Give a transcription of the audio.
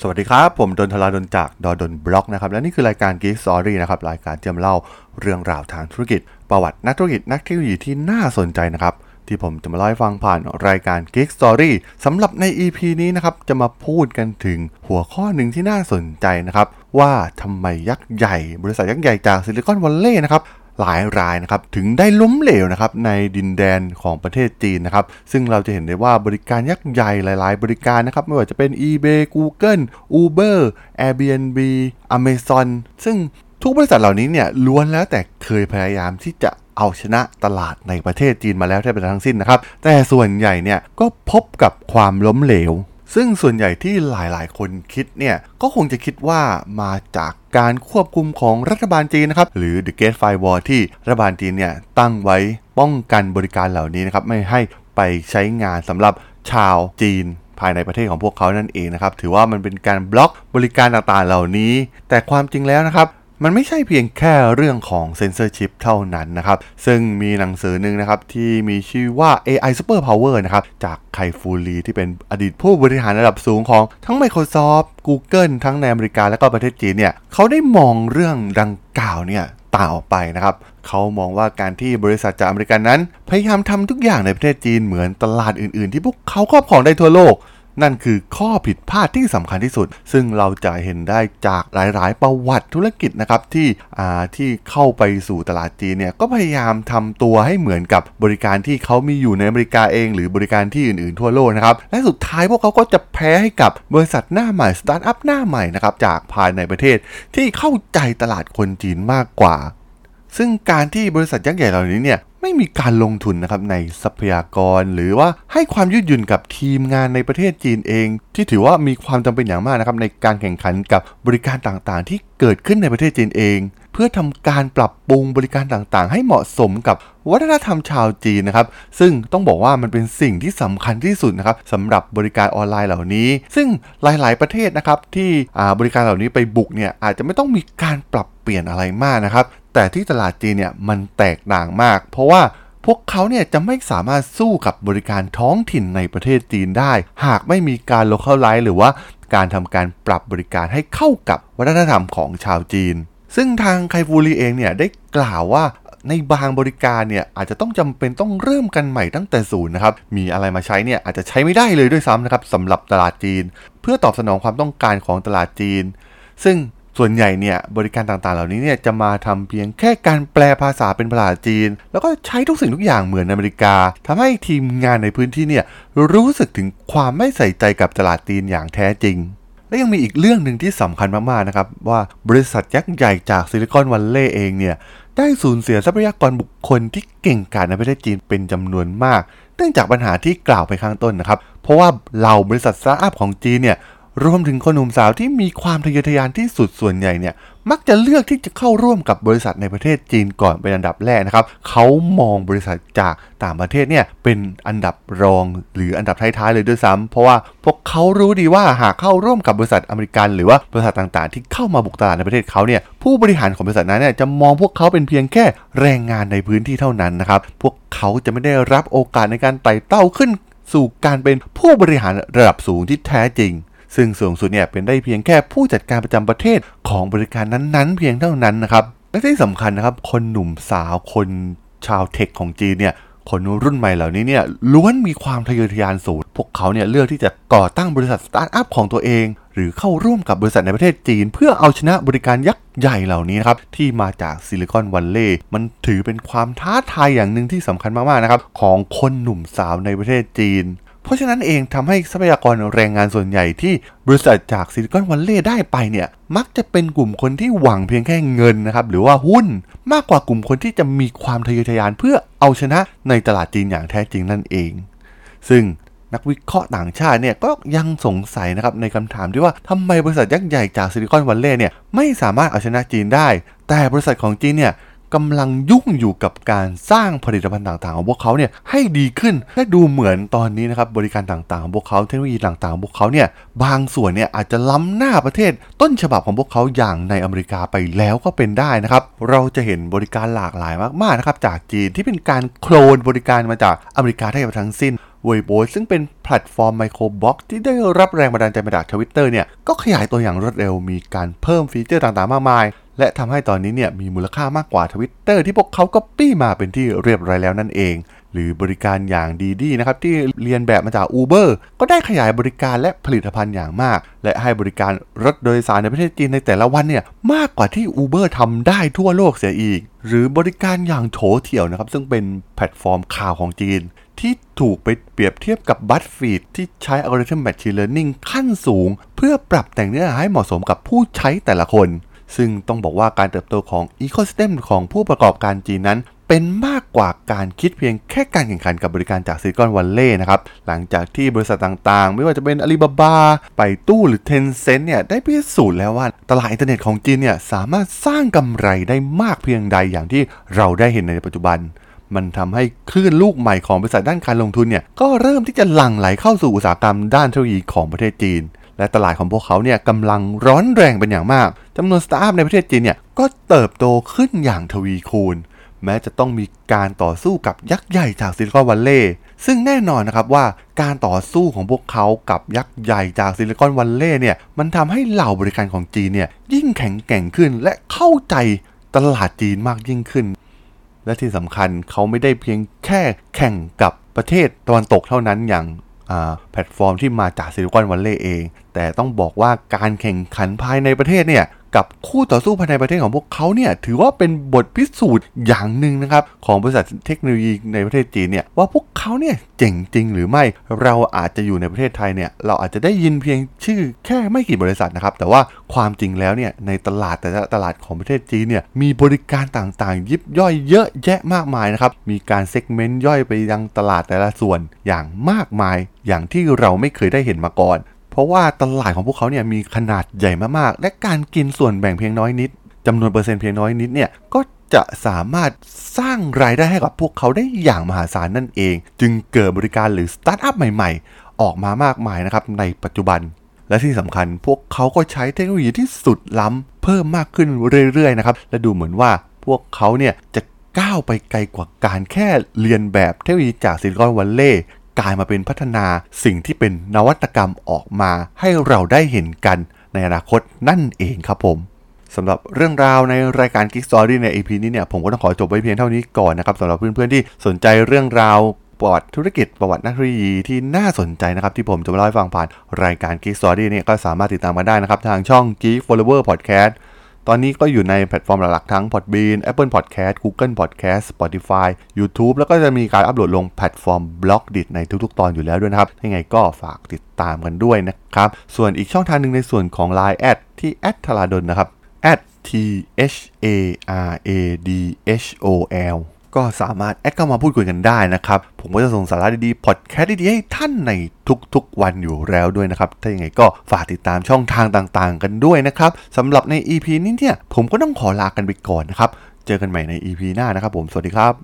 สวัสดีครับผมดนทลาดนจากดนบล็อกนะครับและนี่คือรายการ Geek Story นะครับรายการที่จะเล่าเรื่องราวทางธุรกิจประวัตินักธุรกิจนักเทคโนโลยีที่น่าสนใจนะครับที่ผมจะมาเล่าให้ฟังผ่านรายการ Geek Story สำหรับใน EP นี้นะครับจะมาพูดกันถึงหัวข้อหนึ่งที่น่าสนใจนะครับว่าทำไมยักษ์ใหญ่บริษัทยักษ์ใหญ่จาก Silicon Valley นะครับหลายรายนะครับถึงได้ล้มเหลวนะครับในดินแดนของประเทศจีนนะครับซึ่งเราจะเห็นได้ว่าบริการยักษ์ใหญ่หลายๆบริการนะครับไม่ว่าจะเป็น eBay Google Uber Airbnb Amazon ซึ่งทุกบริษัทเหล่านี้เนี่ยล้วนแล้วแต่เคยพยายามที่จะเอาชนะตลาดในประเทศจีนมาแล้วแทบจะทั้งสิ้นนะครับแต่ส่วนใหญ่เนี่ยก็พบกับความล้มเหลวซึ่งส่วนใหญ่ที่หลายๆคนคิดเนี่ยก็คงจะคิดว่ามาจากการควบคุมของรัฐบาลจีนนะครับหรือ The Great Firewall ที่รัฐบาลจีนเนี่ยตั้งไว้ป้องกันบริการเหล่านี้นะครับไม่ให้ไปใช้งานสำหรับชาวจีนภายในประเทศของพวกเขานั่นเองนะครับถือว่ามันเป็นการบล็อกบริการต่างๆเหล่านี้แต่ความจริงแล้วนะครับมันไม่ใช่เพียงแค่เรื่องของเซนเซอร์ชิพเท่านั้นนะครับซึ่งมีหนังสือหนึ่งนะครับที่มีชื่อว่า AI Superpower นะครับจากไคฟูลีที่เป็นอดีตผู้บริหารระดับสูงของทั้ง Microsoft Google ทั้งในอเมริกาและก็ประเทศจีนเนี่ยเขาได้มองเรื่องดังกล่าวเนี่ยต่างออกไปนะครับเขามองว่าการที่บริษัทจากอเมริกันนั้นพยายามทำทุกอย่างในประเทศจีนเหมือนตลาดอื่นๆที่พวกเขาครอบครองได้ทั่วโลกนั่นคือข้อผิดพลาดที่สำคัญที่สุดซึ่งเราจะเห็นได้จากหลายๆประวัติธุรกิจนะครับที่เข้าไปสู่ตลาดจีนเนี่ยก็พยายามทำตัวให้เหมือนกับบริการที่เขามีอยู่ในอเมริกาเองหรือบริการที่อื่นๆทั่วโลกนะครับและสุดท้ายพวกเขาก็จะแพ้ให้กับบริษัทหน้าใหม่สตาร์ทอัพหน้าใหม่นะครับจากภายในประเทศที่เข้าใจตลาดคนจีนมากกว่าซึ่งการที่บริษัทยักษ์ใหญ่เหล่านี้เนี่ยไม่มีการลงทุนนะครับในทรัพยากรหรือว่าให้ความยืดหยุ่นกับทีมงานในประเทศจีนเองที่ถือว่ามีความจำเป็นอย่างมากนะครับในการแข่งขันกับบริการต่างๆที่เกิดขึ้นในประเทศจีนเองเพื่อทำการปรับปรุงบริการต่างๆให้เหมาะสมกับวัฒนธรรมชาวจีนนะครับซึ่งต้องบอกว่ามันเป็นสิ่งที่สำคัญที่สุดนะครับสำหรับบริการออนไลน์เหล่านี้ซึ่งหลายๆประเทศนะครับที่บริการเหล่านี้ไปบุกเนี่ยอาจจะไม่ต้องมีการปรับเปลี่ยนอะไรมากนะครับแต่ที่ตลาดจีนเนี่ยมันแตกต่างมากเพราะว่าพวกเขาเนี่ยจะไม่สามารถสู้กับบริการท้องถิ่นในประเทศจีนได้หากไม่มีการ localize หรือว่าการทำการปรับบริการให้เข้ากับวัฒนธรรมของชาวจีนซึ่งทางไคฟูรีเองเนี่ยได้กล่าวว่าในบางบริการเนี่ยอาจจะต้องจำเป็นต้องเริ่มกันใหม่ตั้งแต่ศูนย์นะครับมีอะไรมาใช้เนี่ยอาจจะใช้ไม่ได้เลยด้วยซ้ำนะครับสำหรับตลาดจีนเพื่อตอบสนองความต้องการของตลาดจีนซึ่งส่วนใหญ่เนี่ยบริการต่างๆเหล่านี้เนี่ยจะมาทำเพียงแค่การแปลภาษาเป็นภาษาจีนแล้วก็ใช้ทุกสิ่งทุกอย่างเหมือนอเมริกาทำให้ทีมงานในพื้นที่เนี่ยรู้สึกถึงความไม่ใส่ใจกับตลาดจีนอย่างแท้จริงและยังมีอีกเรื่องหนึ่งที่สำคัญมากๆนะครับว่าบริษัทยักษ์ใหญ่จากซิลิคอนวัลเลย์เองเนี่ยได้สูญเสียทรัพยากรบุคคลที่เก่งกาจในประเทศจีนเป็นจำนวนมากเนื่องจากปัญหาที่กล่าวไปข้างต้นนะครับเพราะว่าเหล่าบริษัทสตาร์ทอัพของจีนเนี่ยรวมถึงคนหนุ่มสาวที่มีความทะเยอทะยานที่สุดส่วนใหญ่เนี่ยมักจะเลือกที่จะเข้าร่วมกับบริษัทในประเทศจีนก่อนเป็นอันดับแรกนะครับเขามองบริษัทจากต่างประเทศเนี่ยเป็นอันดับรองหรืออันดับท้ายๆเลยด้วยซ้ำเพราะว่าพวกเขารู้ดีว่าหากเข้าร่วมกับบริษัทอเมริกันหรือว่าบริษัทต่างๆที่เข้ามาบุกตลาดในประเทศเขาเนี่ยผู้บริหารของบริษัทนั้นเนี่ยจะมองพวกเขาเป็นเพียงแค่แรงงานในพื้นที่เท่านั้นนะครับพวกเขาจะไม่ได้รับโอกาสในการไต่เต้าขึ้นสู่การเป็นผู้บริหารระดับสูงที่แท้จริงซึ่งสูงสุดเนี่ยเป็นได้เพียงแค่ผู้จัดการประจำประเทศของบริการนั้นๆเพียงเท่านั้นนะครับและที่สำคัญนะครับคนหนุ่มสาวคนชาวเทคของจีนเนี่ยคนรุ่นใหม่เหล่านี้เนี่ยล้วนมีความทะเยอทะยานสูงพวกเขาเนี่ยเลือกที่จะก่อตั้งบริษัทสตาร์ทอัพของตัวเองหรือเข้าร่วมกับบริษัทในประเทศจีนเพื่อเอาชนะบริการยักษ์ใหญ่เหล่านี้นะครับที่มาจากซิลิคอนวัลเลย์มันถือเป็นความท้าทายอย่างหนึ่งที่สำคัญมากๆนะครับของคนหนุ่มสาวในประเทศจีนเพราะฉะนั้นเองทำให้ทรัพยากรแรงงานส่วนใหญ่ที่บริษัทจากซิลิคอนวัลเลย์ได้ไปเนี่ยมักจะเป็นกลุ่มคนที่หวังเพียงแค่เงินนะครับหรือว่าหุ้นมากกว่ากลุ่มคนที่จะมีความทะเยอทะยานเพื่อเอาชนะในตลาดจีนอย่างแท้จริงนั่นเองซึ่งนักวิเคราะห์ต่างชาติเนี่ยก็ยังสงสัยนะครับในคำถามที่ว่าทำไมบริษัทยักษ์ใหญ่จากซิลิคอนวัลเลย์เนี่ยไม่สามารถเอาชนะจีนได้ แต่บริษัทของจีนเนี่ยกำลังยุ่งอยู่กับการสร้างผลิตภัณฑ์ต่างๆของพวกเขาเนี่ยให้ดีขึ้นและดูเหมือนตอนนี้นะครับบริการต่างๆของพวกเขาเทคโนโลยีต่างๆของพวกเขาเนี่ยบางส่วนเนี่ยอาจจะล้ำหน้าประเทศต้นฉบับของพวกเขาอย่างในอเมริกาไปแล้วก็เป็นได้นะครับเราจะเห็นบริการหลากหลายมากๆนะครับจากจีนที่เป็นการโคลนบริการมาจากอเมริกาแทบทั้งสิ้นWeibo ซึ่งเป็นแพลตฟอร์มไมโครบล็อกที่ได้รับแรงบันดาลใจมาจาก Twitter เนี่ยก็ขยายตัวอย่างรวดเร็วมีการเพิ่มฟีเจอร์ต่างๆมากมายและทำให้ตอนนี้เนี่ยมีมูลค่ามากกว่า Twitter ที่พวกเขาก็ปี้มาเป็นที่เรียบร้อยแล้วนั่นเองหรือบริการอย่างดีๆนะครับที่เรียนแบบมาจาก Uber ก็ได้ขยายบริการและผลิตภัณฑ์อย่างมากและให้บริการรถโดยสารในประเทศจีนในแต่ละวันเนี่ยมากกว่าที่ Uber ทำได้ทั่วโลกเสียอีกหรือบริการอย่างโฉเฉี่ยวนะครับซึ่งเป็นแพลตฟอร์มข่าวของจีนที่ถูกไปเปรียบเทียบกับบัสฟีดที่ใช้อัลกอริทึม Machine Learning ขั้นสูงเพื่อปรับแต่งเนื้อหาให้เหมาะสมกับผู้ใช้แต่ละคนซึ่งต้องบอกว่าการเติบโตของ Ecosystem ของผู้ประกอบการจีนนั้นเป็นมากกว่าการคิดเพียงแค่การแข่งขันกับบริการจาก Silicon Valley นะครับหลังจากที่บริษัทต่างๆไม่ว่าจะเป็น Alibaba ไปตู้หรือ Tencent เนี่ยได้พิสูจน์แล้วว่าตลาดอินเทอร์เน็ตของจีนเนี่ยสามารถสร้างกำไรได้มากเพียงใดอย่างที่เราได้เห็นในปัจจุบันมันทำให้คลื่นลูกใหม่ของบริษัทด้านการลงทุนเนี่ยก็เริ่มที่จะหลั่งไหลเข้าสู่อุตสาหกรรมด้านเทคโนโลยีของประเทศจีนและตลาดของพวกเขาเนี่ยกำลังร้อนแรงเป็นอย่างมากจำนวนสตาร์ทอัพในประเทศจีนเนี่ยก็เติบโตขึ้นอย่างทวีคูณแม้จะต้องมีการต่อสู้กับยักษ์ใหญ่จากซิลิคอนวัลเลย์ซึ่งแน่นอนนะครับว่าการต่อสู้ของพวกเขากับยักษ์ใหญ่จากซิลิคอนวัลเลย์เนี่ยมันทำให้เหล่าบริการของจีนเนี่ยยิ่งแข็งแกร่งขึ้นและเข้าใจตลาดจีนมากยิ่งขึ้นและที่สำคัญเขาไม่ได้เพียงแค่แข่งกับประเทศตะวันตกเท่านั้นอย่างแพลตฟอร์มที่มาจากซิลิคอนวัลเลย์เองแต่ต้องบอกว่าการแข่งขันภายในประเทศเนี่ยกับคู่ต่อสู้ภายในประเทศของพวกเขาเนี่ยถือว่าเป็นบทพิสูจน์อย่างหนึ่งนะครับของบริษัทเทคโนโลยีในประเทศจีนเนี่ยว่าพวกเขาเนี่ยเจ๋งจริงหรือไม่เราอาจจะอยู่ในประเทศไทยเนี่ยเราอาจจะได้ยินเพียงชื่อแค่ไม่กี่บริษัทนะครับแต่ว่าความจริงแล้วเนี่ยในตลาดแต่ละตลาดของประเทศจีนเนี่ยมีบริการต่างๆยิบย่อยเยอะแยะมากมายนะครับมีการเซกเมนต์ย่อยไปยังตลาดแต่ละส่วนอย่างมากมายอย่างที่เราไม่เคยได้เห็นมาก่อนเพราะว่าตลาดของพวกเขาเนี่ยมีขนาดใหญ่มากๆและการกินส่วนแบ่งเพียงน้อยนิดจำนวนเปอร์เซ็นต์เพียงน้อยนิดเนี่ยก็จะสามารถสร้างรายได้ให้กับพวกเขาได้อย่างมหาศาลนั่นเองจึงเกิดบริการหรือสตาร์ทอัพใหม่ๆออกมามากมายนะครับในปัจจุบันและที่สำคัญพวกเขาก็ใช้เทคโนโลยีที่สุดล้ำเพิ่มมากขึ้นเรื่อยๆนะครับและดูเหมือนว่าพวกเขาเนี่ยจะก้าวไปไกลกว่าการแค่เรียนแบบเทคโนโลยีจากซิลิคอนวัลเลย์กลายมาเป็นพัฒนาสิ่งที่เป็นนวัตกรรมออกมาให้เราได้เห็นกันในอนาคตนั่นเองครับผมสำหรับเรื่องราวในรายการ Geek Story ใน EP นี้เนี่ยผมก็ต้องขอจบไว้เพียงเท่านี้ก่อนนะครับสำหรับเพื่อนๆที่สนใจเรื่องราวประวัติธุรกิจประวัตินักธุรกิจที่น่าสนใจนะครับที่ผมจะมาเล่าให้ฟังผ่านรายการ Geek Story เนี่ยก็สามารถติดตามกันได้นะครับทางช่อง Geek Forever Podcastตอนนี้ก็อยู่ในแพลตฟอร์มหลักๆทั้ง Podbean, Apple Podcasts, Google Podcasts, Spotify, YouTube แล้วก็จะมีการอัปโหลดลงแพลตฟอร์ม Blogdit ในทุกๆตอนอยู่แล้วด้วยนะครับยังไงก็ฝากติดตามกันด้วยนะครับส่วนอีกช่องทางหนึ่งในส่วนของ Line ที่ @tharadol นะครับ @tharadol ก็สามารถแอดเข้ามาพูดคุยกันได้นะครับผมก็จะส่งสาระดีๆพอดแคสต์ดีๆให้ท่านในทุกๆวันอยู่แล้วด้วยนะครับถ้าอย่างไรก็ฝากติดตามช่องทางต่างๆกันด้วยนะครับสำหรับใน EP นี้เนี่ยผมก็ต้องขอลากันไปก่อนนะครับเจอกันใหม่ใน EP หน้านะครับผมสวัสดีครับ